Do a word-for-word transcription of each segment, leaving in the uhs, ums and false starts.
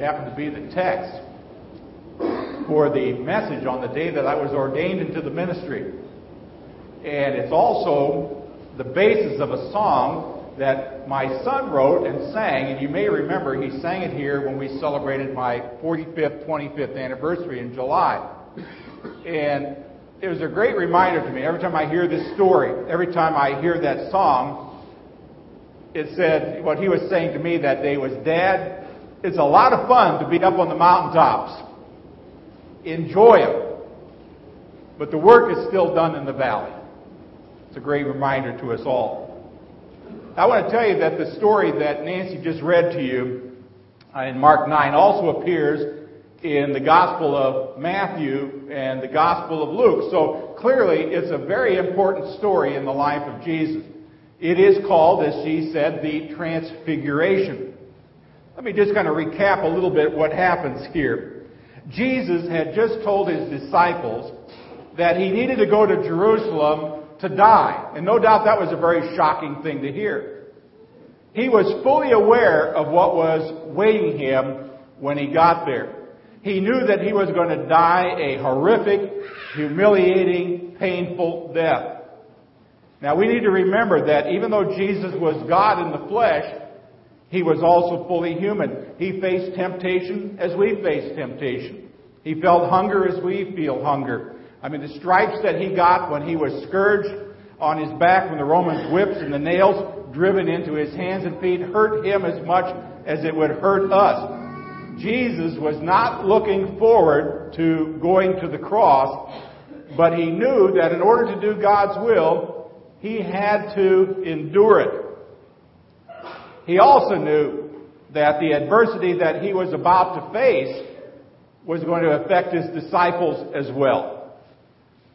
It happened to be the text for the message on the day that I was ordained into the ministry. And it's also the basis of a song that my son wrote and sang. And you may remember he sang it here when we celebrated my forty-fifth, twenty-fifth anniversary in July. And it was a great reminder to me. Every time I hear this story, every time I hear that song, it said, what he was saying to me that day was, Dad, it's a lot of fun to be up on the mountaintops. Enjoy it. But the work is still done in the valley. It's a great reminder to us all. I want to tell you that the story that Nancy just read to you in Mark nine also appears in the Gospel of Matthew and the Gospel of Luke. So clearly, it's a very important story in the life of Jesus. It is called, as she said, the Transfiguration. Let me just kind of recap a little bit what happens here. Jesus had just told his disciples that he needed to go to Jerusalem to die. And no doubt that was a very shocking thing to hear. He was fully aware of what was waiting him when he got there. He knew that he was going to die a horrific, humiliating, painful death. Now, we need to remember that even though Jesus was God in the flesh, he was also fully human. He faced temptation as we face temptation. He felt hunger as we feel hunger. I mean, the stripes that he got when he was scourged on his back, when the Romans whips and the nails driven into his hands and feet hurt him as much as it would hurt us. Jesus was not looking forward to going to the cross, but he knew that in order to do God's will, he had to endure it. He also knew that the adversity that he was about to face was going to affect his disciples as well.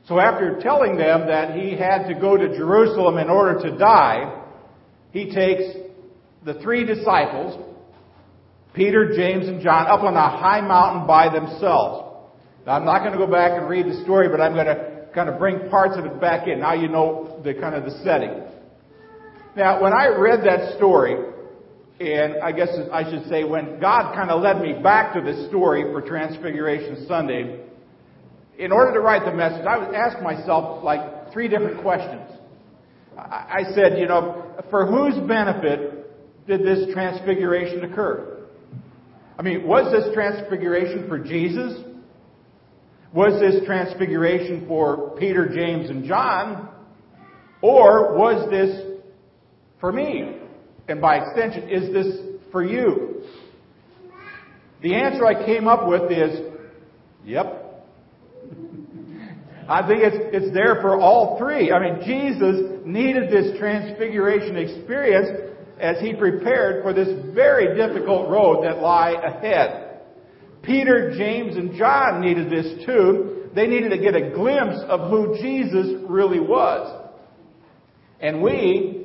So after telling them that he had to go to Jerusalem in order to die, he takes the three disciples, Peter, James, and John, up on a high mountain by themselves. Now, I'm not going to go back and read the story, but I'm going to kind of bring parts of it back in. Now you know the kind of the setting. Now, when I read that story, and I guess I should say when God kind of led me back to this story for Transfiguration Sunday, in order to write the message, I would ask myself like three different questions. I said, you know, for whose benefit did this transfiguration occur? I mean, was this transfiguration for Jesus? Was this transfiguration for Peter, James, and John? Or was this for me? And by extension, is this for you? The answer I came up with is, yep. I think it's, it's there for all three. I mean, Jesus needed this transfiguration experience as he prepared for this very difficult road that lie ahead. Peter, James, and John needed this too. They needed to get a glimpse of who Jesus really was. And we,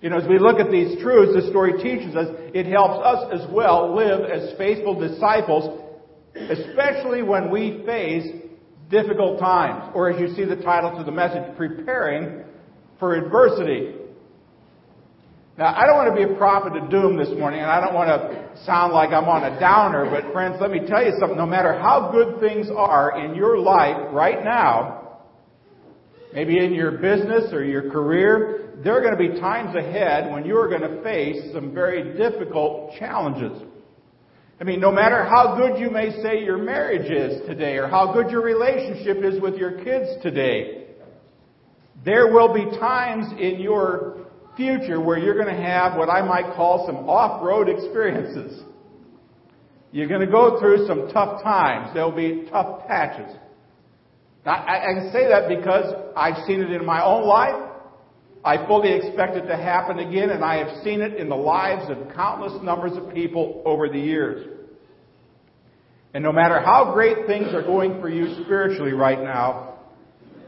you know, as we look at these truths, the story teaches us, it helps us as well live as faithful disciples, especially when we face difficult times, or as you see the title to the message, Preparing for Adversity. Now, I don't want to be a prophet of doom this morning, and I don't want to sound like I'm on a downer, but friends, let me tell you something. No matter how good things are in your life right now, maybe in your business or your career, there are going to be times ahead when you are going to face some very difficult challenges. I mean, no matter how good you may say your marriage is today or how good your relationship is with your kids today, there will be times in your future where you're going to have what I might call some off-road experiences. You're going to go through some tough times. There'll be tough patches. Now, I, I can say that because I've seen it in my own life. I fully expect it to happen again, and I have seen it in the lives of countless numbers of people over the years. And no matter how great things are going for you spiritually right now,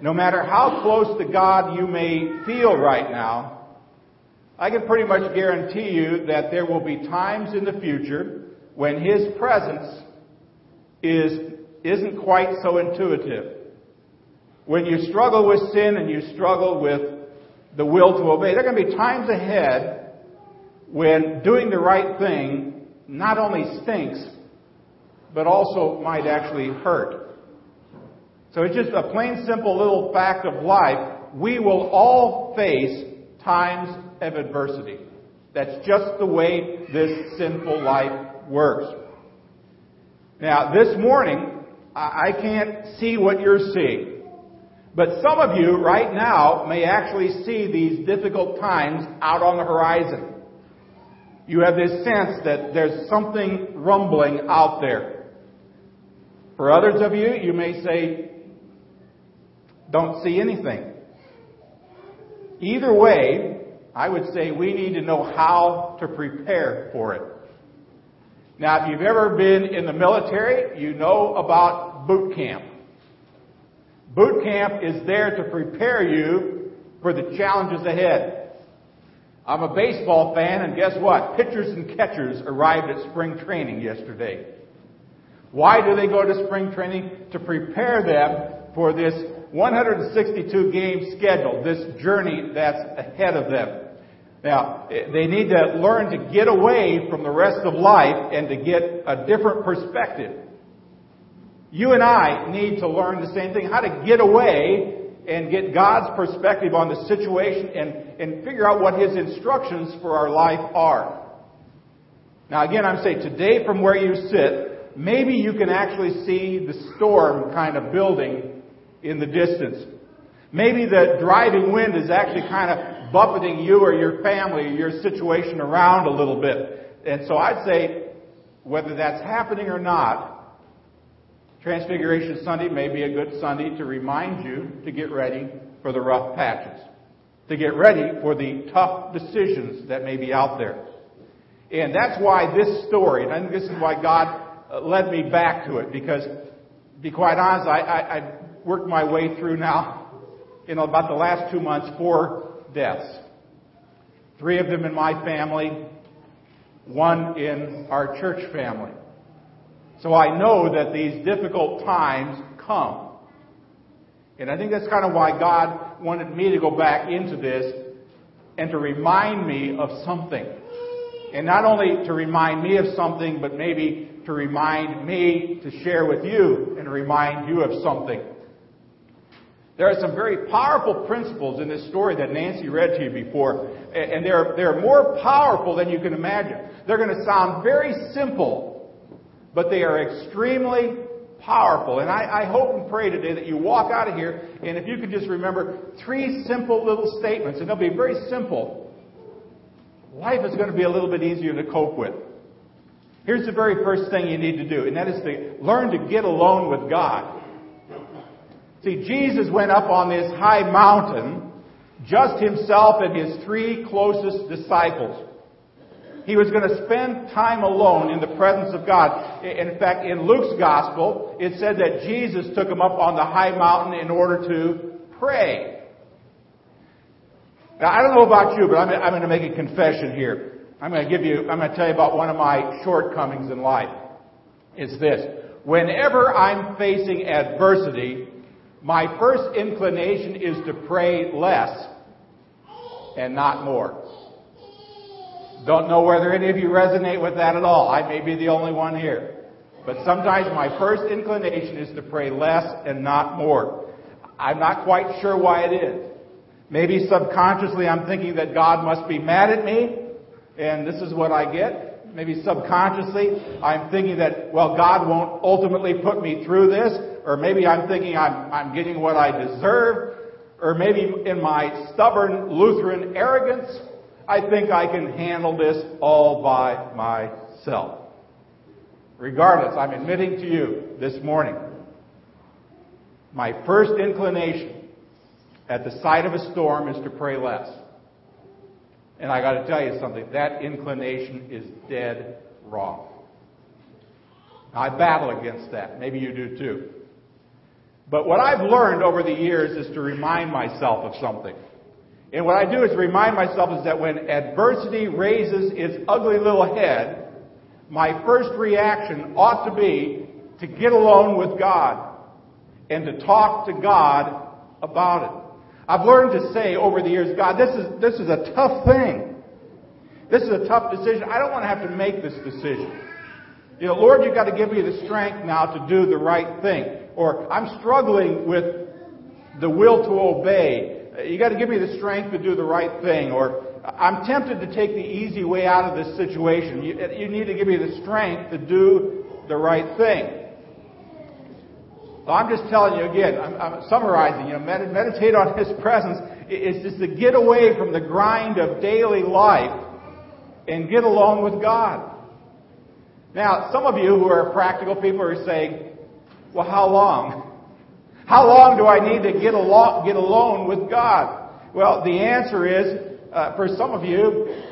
no matter how close to God you may feel right now, I can pretty much guarantee you that there will be times in the future when His presence is, isn't quite so intuitive. When you struggle with sin and you struggle with the will to obey, there are going to be times ahead when doing the right thing not only stinks, but also might actually hurt. So it's just a plain, simple little fact of life. We will all face times of adversity. That's just the way this sinful life works. Now, this morning, I can't see what you're seeing. But some of you right now may actually see these difficult times out on the horizon. You have this sense that there's something rumbling out there. For others of you, you may say, don't see anything. Either way, I would say we need to know how to prepare for it. Now, if you've ever been in the military, you know about boot camp. Boot camp is there to prepare you for the challenges ahead. I'm a baseball fan, and guess what? Pitchers and catchers arrived at spring training yesterday. Why do they go to spring training? To prepare them for this one hundred sixty-two game schedule, this journey that's ahead of them. Now, they need to learn to get away from the rest of life and to get a different perspective. You and I need to learn the same thing, how to get away and get God's perspective on the situation and, and figure out what His instructions for our life are. Now, again, I'm saying today from where you sit, maybe you can actually see the storm kind of building in the distance. Maybe the driving wind is actually kind of buffeting you or your family or your situation around a little bit. And so I'd say, whether that's happening or not, Transfiguration Sunday may be a good Sunday to remind you to get ready for the rough patches, to get ready for the tough decisions that may be out there. And that's why this story, and I think this is why God led me back to it, because, to be quite honest, I, I, I worked my way through now, in about the last two months, four deaths. Three of them in my family, one in our church family. So I know that these difficult times come. And I think that's kind of why God wanted me to go back into this and to remind me of something. And not only to remind me of something, but maybe to remind me to share with you and remind you of something. There are some very powerful principles in this story that Nancy read to you before, and they're, they're more powerful than you can imagine. They're going to sound very simple, but they are extremely powerful. And I, I hope and pray today that you walk out of here, and if you could just remember three simple little statements, and they'll be very simple, life is going to be a little bit easier to cope with. Here's the very first thing you need to do, and that is to learn to get alone with God. See, Jesus went up on this high mountain, just Himself and His three closest disciples. He was going to spend time alone in the presence of God. In fact, in Luke's Gospel, it said that Jesus took Him up on the high mountain in order to pray. Now, I don't know about you, but I'm, I'm going to make a confession here. I'm going to give you, I'm going to tell you about one of my shortcomings in life. It's this. Whenever I'm facing adversity, my first inclination is to pray less and not more. Don't know whether any of you resonate with that at all. I may be the only one here. But sometimes my first inclination is to pray less and not more. I'm not quite sure why it is. Maybe subconsciously I'm thinking that God must be mad at me, and this is what I get. Maybe subconsciously I'm thinking that, well, God won't ultimately put me through this. Or maybe I'm thinking I'm, I'm getting what I deserve. Or maybe in my stubborn Lutheran arrogance, I think I can handle this all by myself. Regardless, I'm admitting to you this morning, my first inclination at the sight of a storm is to pray less. And I got to tell you something, that inclination is dead wrong. I battle against that. Maybe you do too. But what I've learned over the years is to remind myself of something. And what I do is remind myself is that when adversity raises its ugly little head, my first reaction ought to be to get alone with God and to talk to God about it. I've learned to say over the years, God, this is, this is a tough thing. This is a tough decision. I don't want to have to make this decision. You know, Lord, you've got to give me the strength now to do the right thing. Or I'm struggling with the will to obey. You got to give me the strength to do the right thing. Or I'm tempted to take the easy way out of this situation. You, you need to give me the strength to do the right thing. So I'm just telling you again, I'm, I'm summarizing, you know, med- meditate on His presence. It's just to get away from the grind of daily life and get alone with God. Now, some of you who are practical people are saying, well, how long? How long do I need to get, alo- get alone with God? Well, the answer is, uh, for some of you,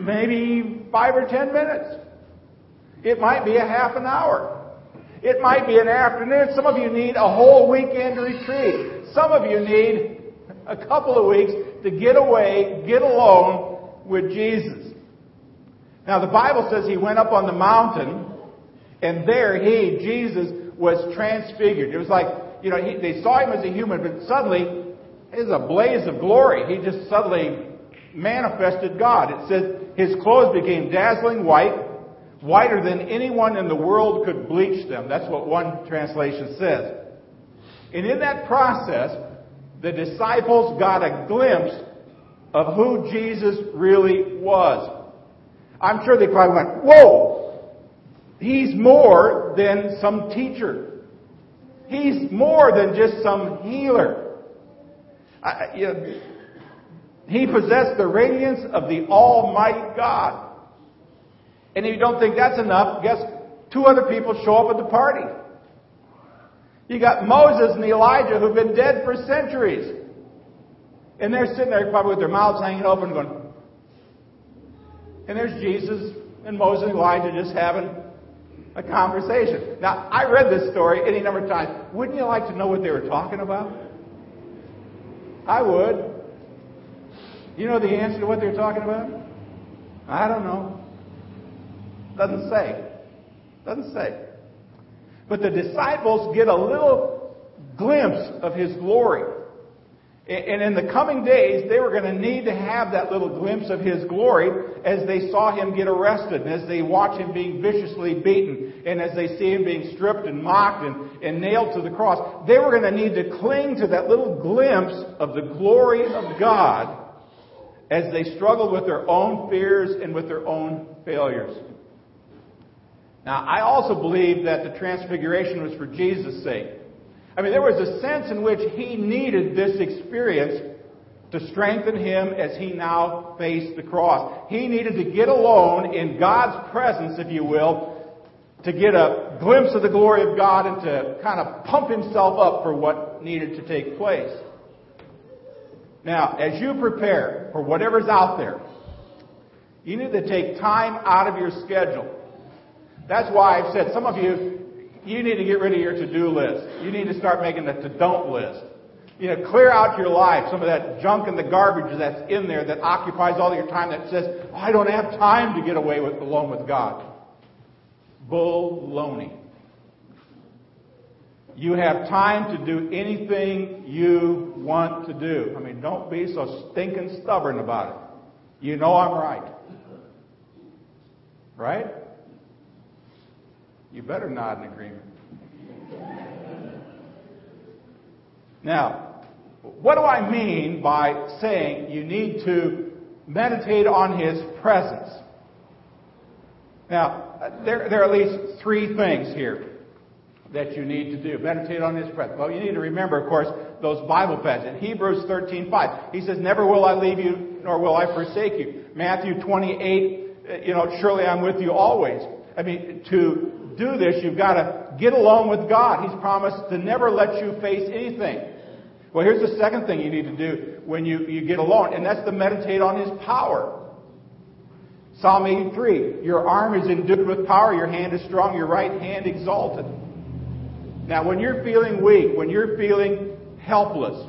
maybe five or ten minutes. It might be a half an hour. It might be an afternoon. Some of you need a whole weekend retreat. Some of you need a couple of weeks to get away, get alone with Jesus. Now, the Bible says He went up on the mountain, and there He, Jesus, was transfigured. It was like, you know, he, they saw Him as a human, but suddenly, it was a blaze of glory. He just suddenly manifested God. It says His clothes became dazzling white, whiter than anyone in the world could bleach them. That's what one translation says. And in that process, the disciples got a glimpse of who Jesus really was. I'm sure they probably went, whoa! He's more than some teacher. He's more than just some healer. I, you know, he possessed the radiance of the Almighty God. And if you don't think that's enough, guess two other people show up at the party. You got Moses and Elijah who've been dead for centuries. And they're sitting there probably with their mouths hanging open going, and there's Jesus and Moses and Elijah just having a conversation. Now, I read this story any number of times. Wouldn't you like to know what they were talking about? I would. You know the answer to what they're talking about? I don't know. Doesn't say. Doesn't say. But the disciples get a little glimpse of His glory. And in the coming days, they were going to need to have that little glimpse of His glory as they saw Him get arrested, and as they watch Him being viciously beaten, and as they see Him being stripped and mocked and, and nailed to the cross. They were going to need to cling to that little glimpse of the glory of God as they struggled with their own fears and with their own failures. Now, I also believe that the transfiguration was for Jesus' sake. I mean, there was a sense in which He needed this experience to strengthen Him as He now faced the cross. He needed to get alone in God's presence, if you will, to get a glimpse of the glory of God and to kind of pump Himself up for what needed to take place. Now, as you prepare for whatever's out there, you need to take time out of your schedule. That's why I've said some of you, you need to get rid of your to-do list. You need to start making a to-don't list. You know, clear out your life, some of that junk and the garbage that's in there that occupies all your time that says, oh, I don't have time to get away with alone with God. Baloney. You have time to do anything you want to do. I mean, don't be so stinking stubborn about it. You know I'm right. Right? You better nod in agreement. Now, what do I mean by saying you need to meditate on His presence? Now, there, there are at least three things here that you need to do. Meditate on His presence. Well, you need to remember, of course, those Bible passages. Hebrews thirteen five, He says, never will I leave you, nor will I forsake you. Matthew twenty-eight, you know, surely I'm with you always. I mean, to do this, you've got to get alone with God. He's promised to never let you face anything. Well, here's the second thing you need to do when you, you get alone, and that's to meditate on His power. Psalm eighty-three, your arm is endued with power, your hand is strong, your right hand exalted. Now, when you're feeling weak, when you're feeling helpless,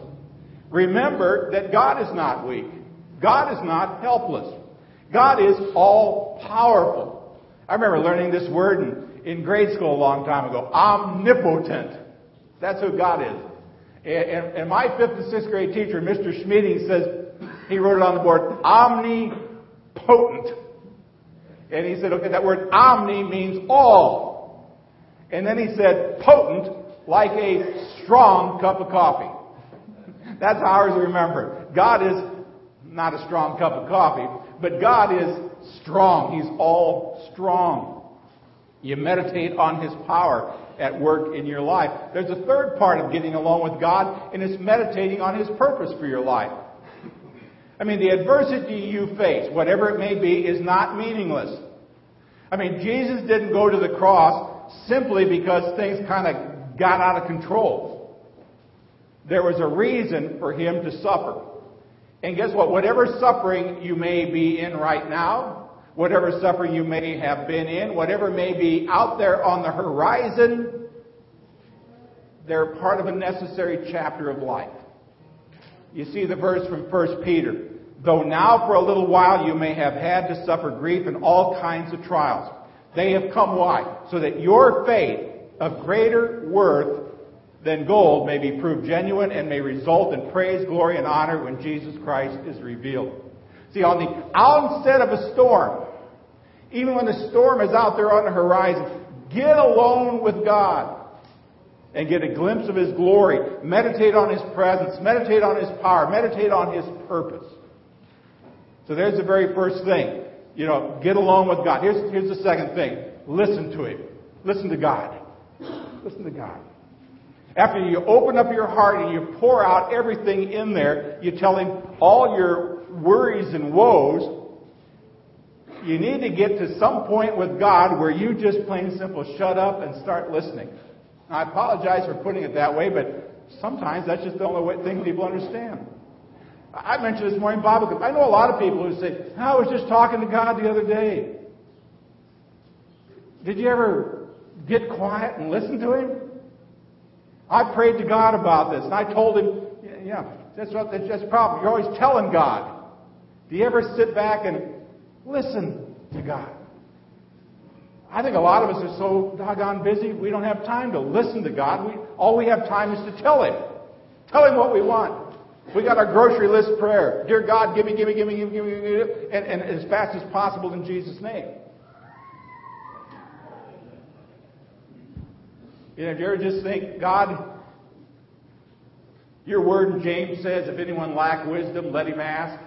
remember that God is not weak. God is not helpless. God is all-powerful. I remember learning this word and in grade school a long time ago, omnipotent. That's who God is. And, and, and my fifth and sixth grade teacher, Mister Schmeeding, says, he wrote it on the board, omnipotent. And he said, okay, that word omni means all. And then he said potent, like a strong cup of coffee. That's how ours are remembered. God is not a strong cup of coffee, but God is strong. He's all strong. You meditate on his power at work in your life. There's a third part of getting along with God, and it's meditating on his purpose for your life. I mean, the adversity you face, whatever it may be, is not meaningless. I mean, Jesus didn't go to the cross simply because things kind of got out of control. There was a reason for him to suffer. And guess what? Whatever suffering you may be in right now, whatever suffering you may have been in, whatever may be out there on the horizon, they're part of a necessary chapter of life. You see the verse from First Peter. Though now for a little while you may have had to suffer grief and all kinds of trials. They have come, why? So that your faith of greater worth than gold may be proved genuine and may result in praise, glory, and honor when Jesus Christ is revealed. See, on the outset of a storm, even when the storm is out there on the horizon, get alone with God. And get a glimpse of his glory. Meditate on his presence. Meditate on his power. Meditate on his purpose. So there's the very first thing. You know, get along with God. Here's, here's the second thing. Listen to him. Listen to God. Listen to God. After you open up your heart and you pour out everything in there, you tell him all your worries and woes, you need to get to some point with God where you just plain simple shut up and start listening. I apologize for putting it that way, but sometimes that's just the only way, thing people understand. I mentioned this morning, Bible class. I know a lot of people who say, I was just talking to God the other day. Did you ever get quiet and listen to him? I prayed to God about this, and I told him, yeah, that's what that's the problem. You're always telling God. Do you ever sit back and listen to God? I think a lot of us are so doggone busy, we don't have time to listen to God. We, all we have time is to tell him. Tell him what we want. We got our grocery list prayer. Dear God, give me, give me, give me, give me, give me, give me and, and as fast as possible in Jesus' name. You know, do you ever just think, God, your word in James says, if anyone lack wisdom, let him ask,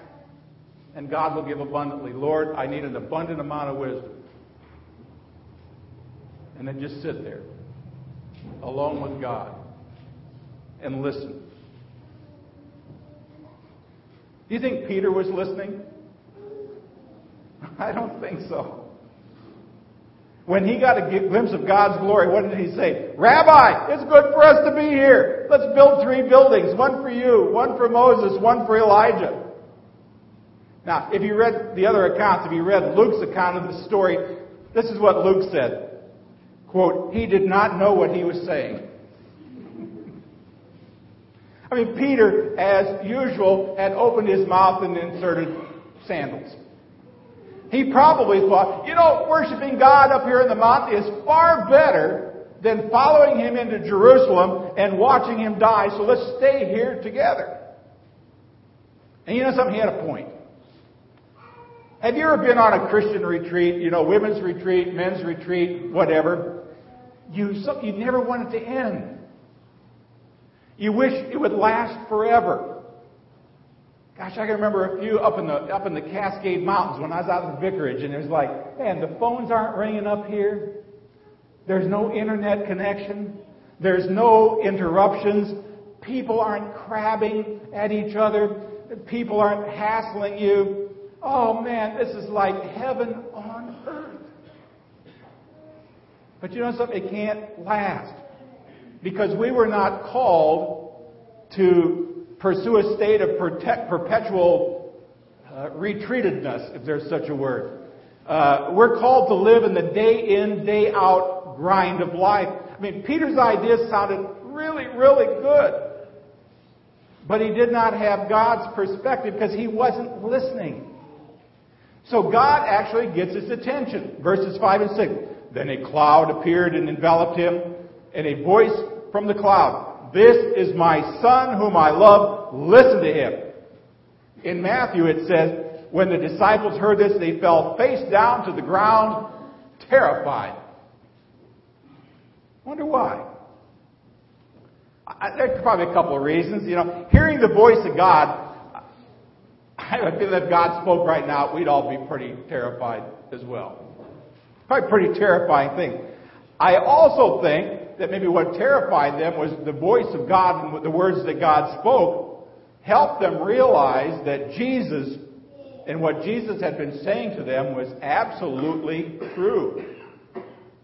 and God will give abundantly. Lord, I need an abundant amount of wisdom. And then just sit there, alone with God, and listen. Do you think Peter was listening? I don't think so. When he got a glimpse of God's glory, what did he say? Rabbi, it's good for us to be here. Let's build three buildings, one for you, one for Moses, one for Elijah. Now, if you read the other accounts, if you read Luke's account of the story, this is what Luke said. Quote, he did not know what he was saying. I mean, Peter, as usual, had opened his mouth and inserted sandals. He probably thought, you know, worshiping God up here in the mountain is far better than following him into Jerusalem and watching him die, so let's stay here together. And you know something? He had a point. Have you ever been on a Christian retreat, you know, women's retreat, men's retreat, whatever? You you never want it to end. You wish it would last forever. Gosh, I can remember a few up in the up in the Cascade Mountains when I was out in the vicarage, and it was like, man, the phones aren't ringing up here. There's no internet connection. There's no interruptions. People aren't crabbing at each other. People aren't hassling you. Oh, man, this is like heaven on earth. But you know something? It can't last. Because we were not called to pursue a state of protect, perpetual uh, retreatedness, if there's such a word. Uh, we're called to live in the day-in, day-out grind of life. I mean, Peter's ideas sounded really, really good. But he did not have God's perspective because he wasn't listening. So God actually gets his attention. Verses five and six. Then a cloud appeared and enveloped him, and a voice from the cloud, "This is my son whom I love, listen to him." In Matthew it says, When the disciples heard this, they fell face down to the ground, terrified. Wonder why. I, there's probably a couple of reasons. You know, hearing the voice of God, I would feel that if God spoke right now, we'd all be pretty terrified as well. Probably a pretty terrifying thing. I also think that maybe what terrified them was the voice of God and the words that God spoke helped them realize that Jesus and what Jesus had been saying to them was absolutely true.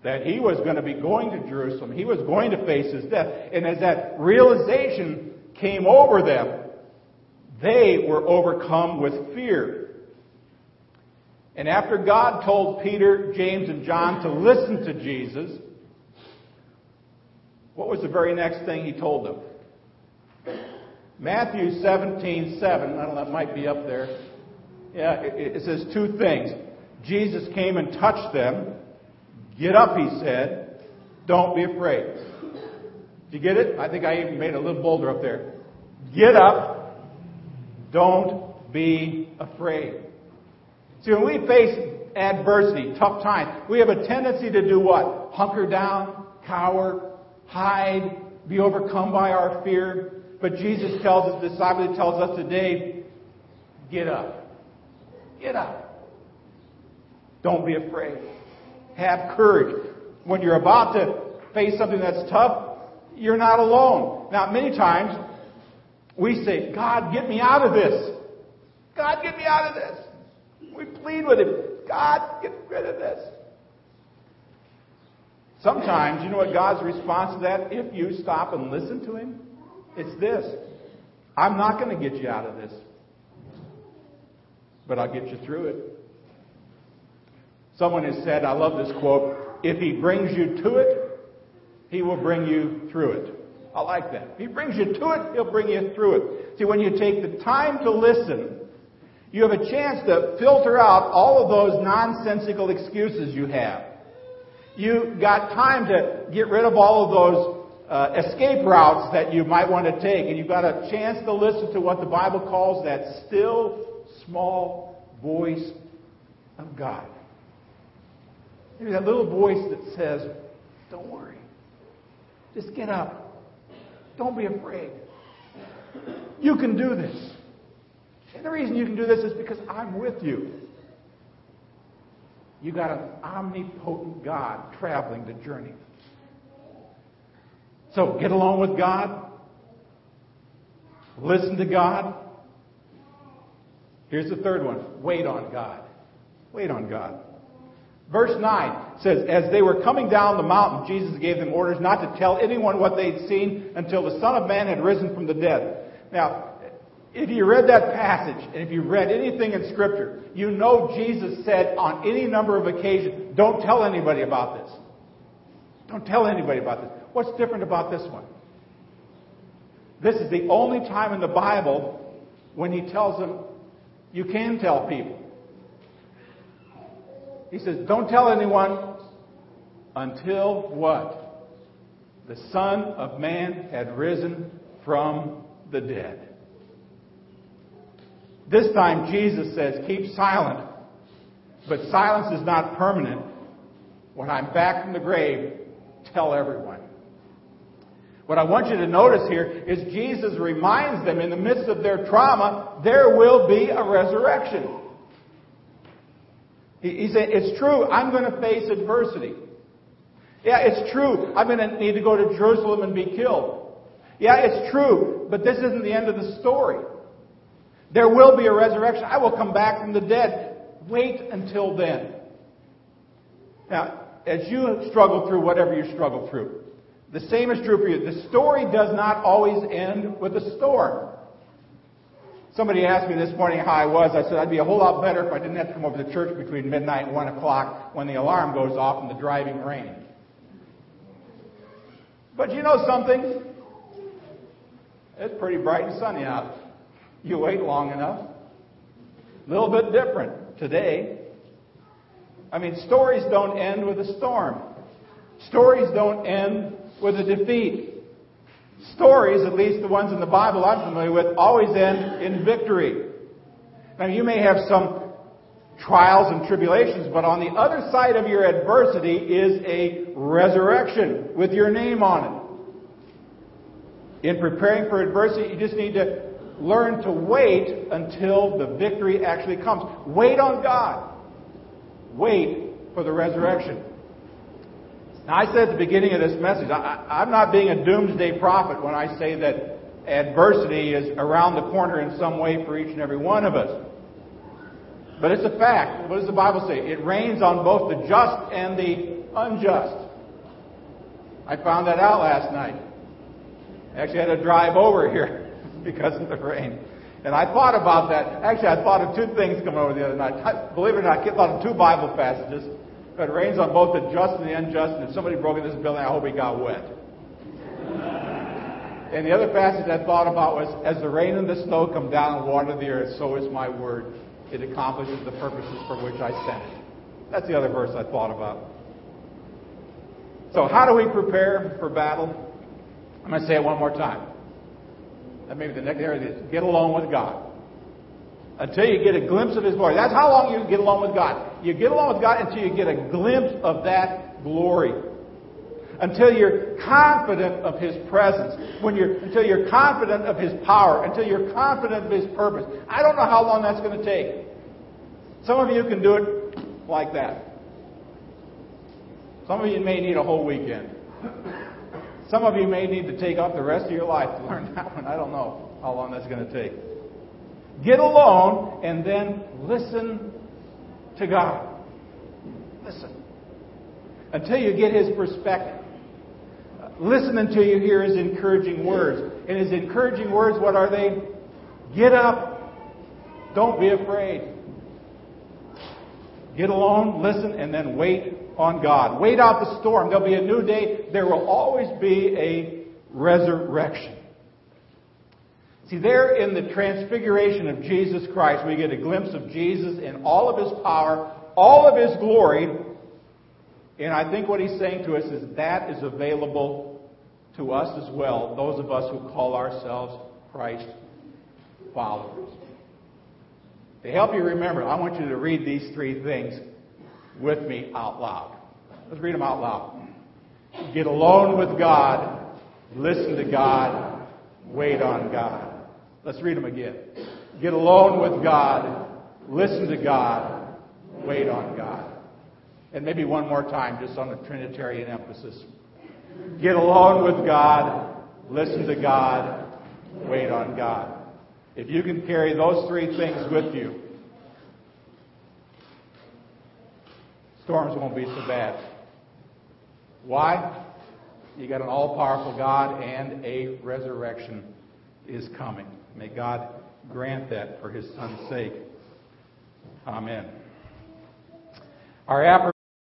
That he was going to be going to Jerusalem. He was going to face his death. And as that realization came over them, they were overcome with fear. And after God told Peter, James, and John to listen to Jesus, what was the very next thing he told them? Matthew seventeen, seven. I don't know, it might be up there. Yeah, it, it says two things. Jesus came and touched them. Get up, he said. Don't be afraid. Did you get it? I think I even made it a little bolder up there. Get up. Don't be afraid. See, when we face adversity, tough times, we have a tendency to do what? Hunker down, cower, hide, be overcome by our fear. But Jesus tells his disciples, he tells us today, get up. Get up. Don't be afraid. Have courage. When you're about to face something that's tough, you're not alone. Now, many times, we say, God, get me out of this. God, get me out of this. We plead with him. God, get rid of this. Sometimes, you know what God's response to that? If you stop and listen to him, it's this. I'm not going to get you out of this. But I'll get you through it. Someone has said, I love this quote, if he brings you to it, he will bring you through it. I like that. If he brings you to it, he'll bring you through it. See, when you take the time to listen, you have a chance to filter out all of those nonsensical excuses you have. You got time to get rid of all of those uh, escape routes that you might want to take, and you've got a chance to listen to what the Bible calls that still, small voice of God. Maybe that little voice that says, don't worry. Just get up. Don't be afraid. You can do this. And the reason you can do this is because I'm with you. You got an omnipotent God traveling the journey. So get along with God. Listen to God. Here's the third one. Wait on God. Wait on God. Verse nine says, as they were coming down the mountain, Jesus gave them orders not to tell anyone what they'd seen until the Son of Man had risen from the dead. Now, if you read that passage, and if you read anything in Scripture, you know Jesus said on any number of occasions, don't tell anybody about this. Don't tell anybody about this. What's different about this one? This is the only time in the Bible when he tells them, you can tell people. He says, don't tell anyone until what? The Son of Man had risen from the dead. This time Jesus says, keep silent. But silence is not permanent. When I'm back from the grave, tell everyone. What I want you to notice here is Jesus reminds them in the midst of their trauma, there will be a resurrection. He said, it's true, I'm going to face adversity. Yeah, it's true, I'm going to need to go to Jerusalem and be killed. Yeah, it's true, but this isn't the end of the story. There will be a resurrection. I will come back from the dead. Wait until then. Now, as you struggle through whatever you struggle through, the same is true for you. The story does not always end with a storm. Somebody asked me this morning how I was. I said, I'd be a whole lot better if I didn't have to come over to church between midnight and one o'clock when the alarm goes off in the driving rain. But you know something? It's pretty bright and sunny out. You wait long enough. A little bit different today. I mean, stories don't end with a storm. Stories don't end with a defeat. Stories, at least the ones in the Bible I'm familiar with, always end in victory. Now, you may have some trials and tribulations, but on the other side of your adversity is a resurrection with your name on it. In preparing for adversity, you just need to learn to wait until the victory actually comes. Wait on God. Wait for the resurrection. Now, I said at the beginning of this message, I, I'm not being a doomsday prophet when I say that adversity is around the corner in some way for each and every one of us. But it's a fact. What does the Bible say? It rains on both the just and the unjust. I found that out last night. I actually had to drive over here because of the rain. And I thought about that. Actually, I thought of two things coming over the other night. I, believe it or not, I thought of two Bible passages. It rains on both the just and the unjust. And if somebody broke into this building, I hope he got wet. And the other passage I thought about was, as the rain and the snow come down and water the earth, so is my word. It accomplishes the purposes for which I sent it. That's the other verse I thought about. So how do we prepare for battle? I'm going to say it one more time. That may be the next area is get along with God. Until you get a glimpse of His glory. That's how long you get along with God. You get along with God until you get a glimpse of that glory. Until you're confident of His presence, when you're, until you're confident of His power, until you're confident of His purpose. I don't know how long that's going to take. Some of you can do it like that. Some of you may need a whole weekend. Some of you may need to take off the rest of your life to learn that one. I don't know how long that's going to take. Get alone and then listen to God. Listen. Until you get His perspective. Listen until you hear His encouraging words. And His encouraging words, what are they? Get up. Don't be afraid. Get alone, listen, and then wait on God. Wait out the storm. There'll be a new day. There will always be a resurrection. See, there in the transfiguration of Jesus Christ, we get a glimpse of Jesus in all of His power, all of His glory. And I think what He's saying to us is that is available to us as well, those of us who call ourselves Christ followers. To help you remember, I want you to read these three things with me out loud. Let's read them out loud. Get alone with God. Listen to God. Wait on God. Let's read them again. Get alone with God. Listen to God. Wait on God. And maybe one more time, just on the Trinitarian emphasis. Get along with God, listen to God, wait on God. If you can carry those three things with you, storms won't be so bad. Why? You got an all-powerful God, and a resurrection is coming. May God grant that for His Son's sake. Amen. Our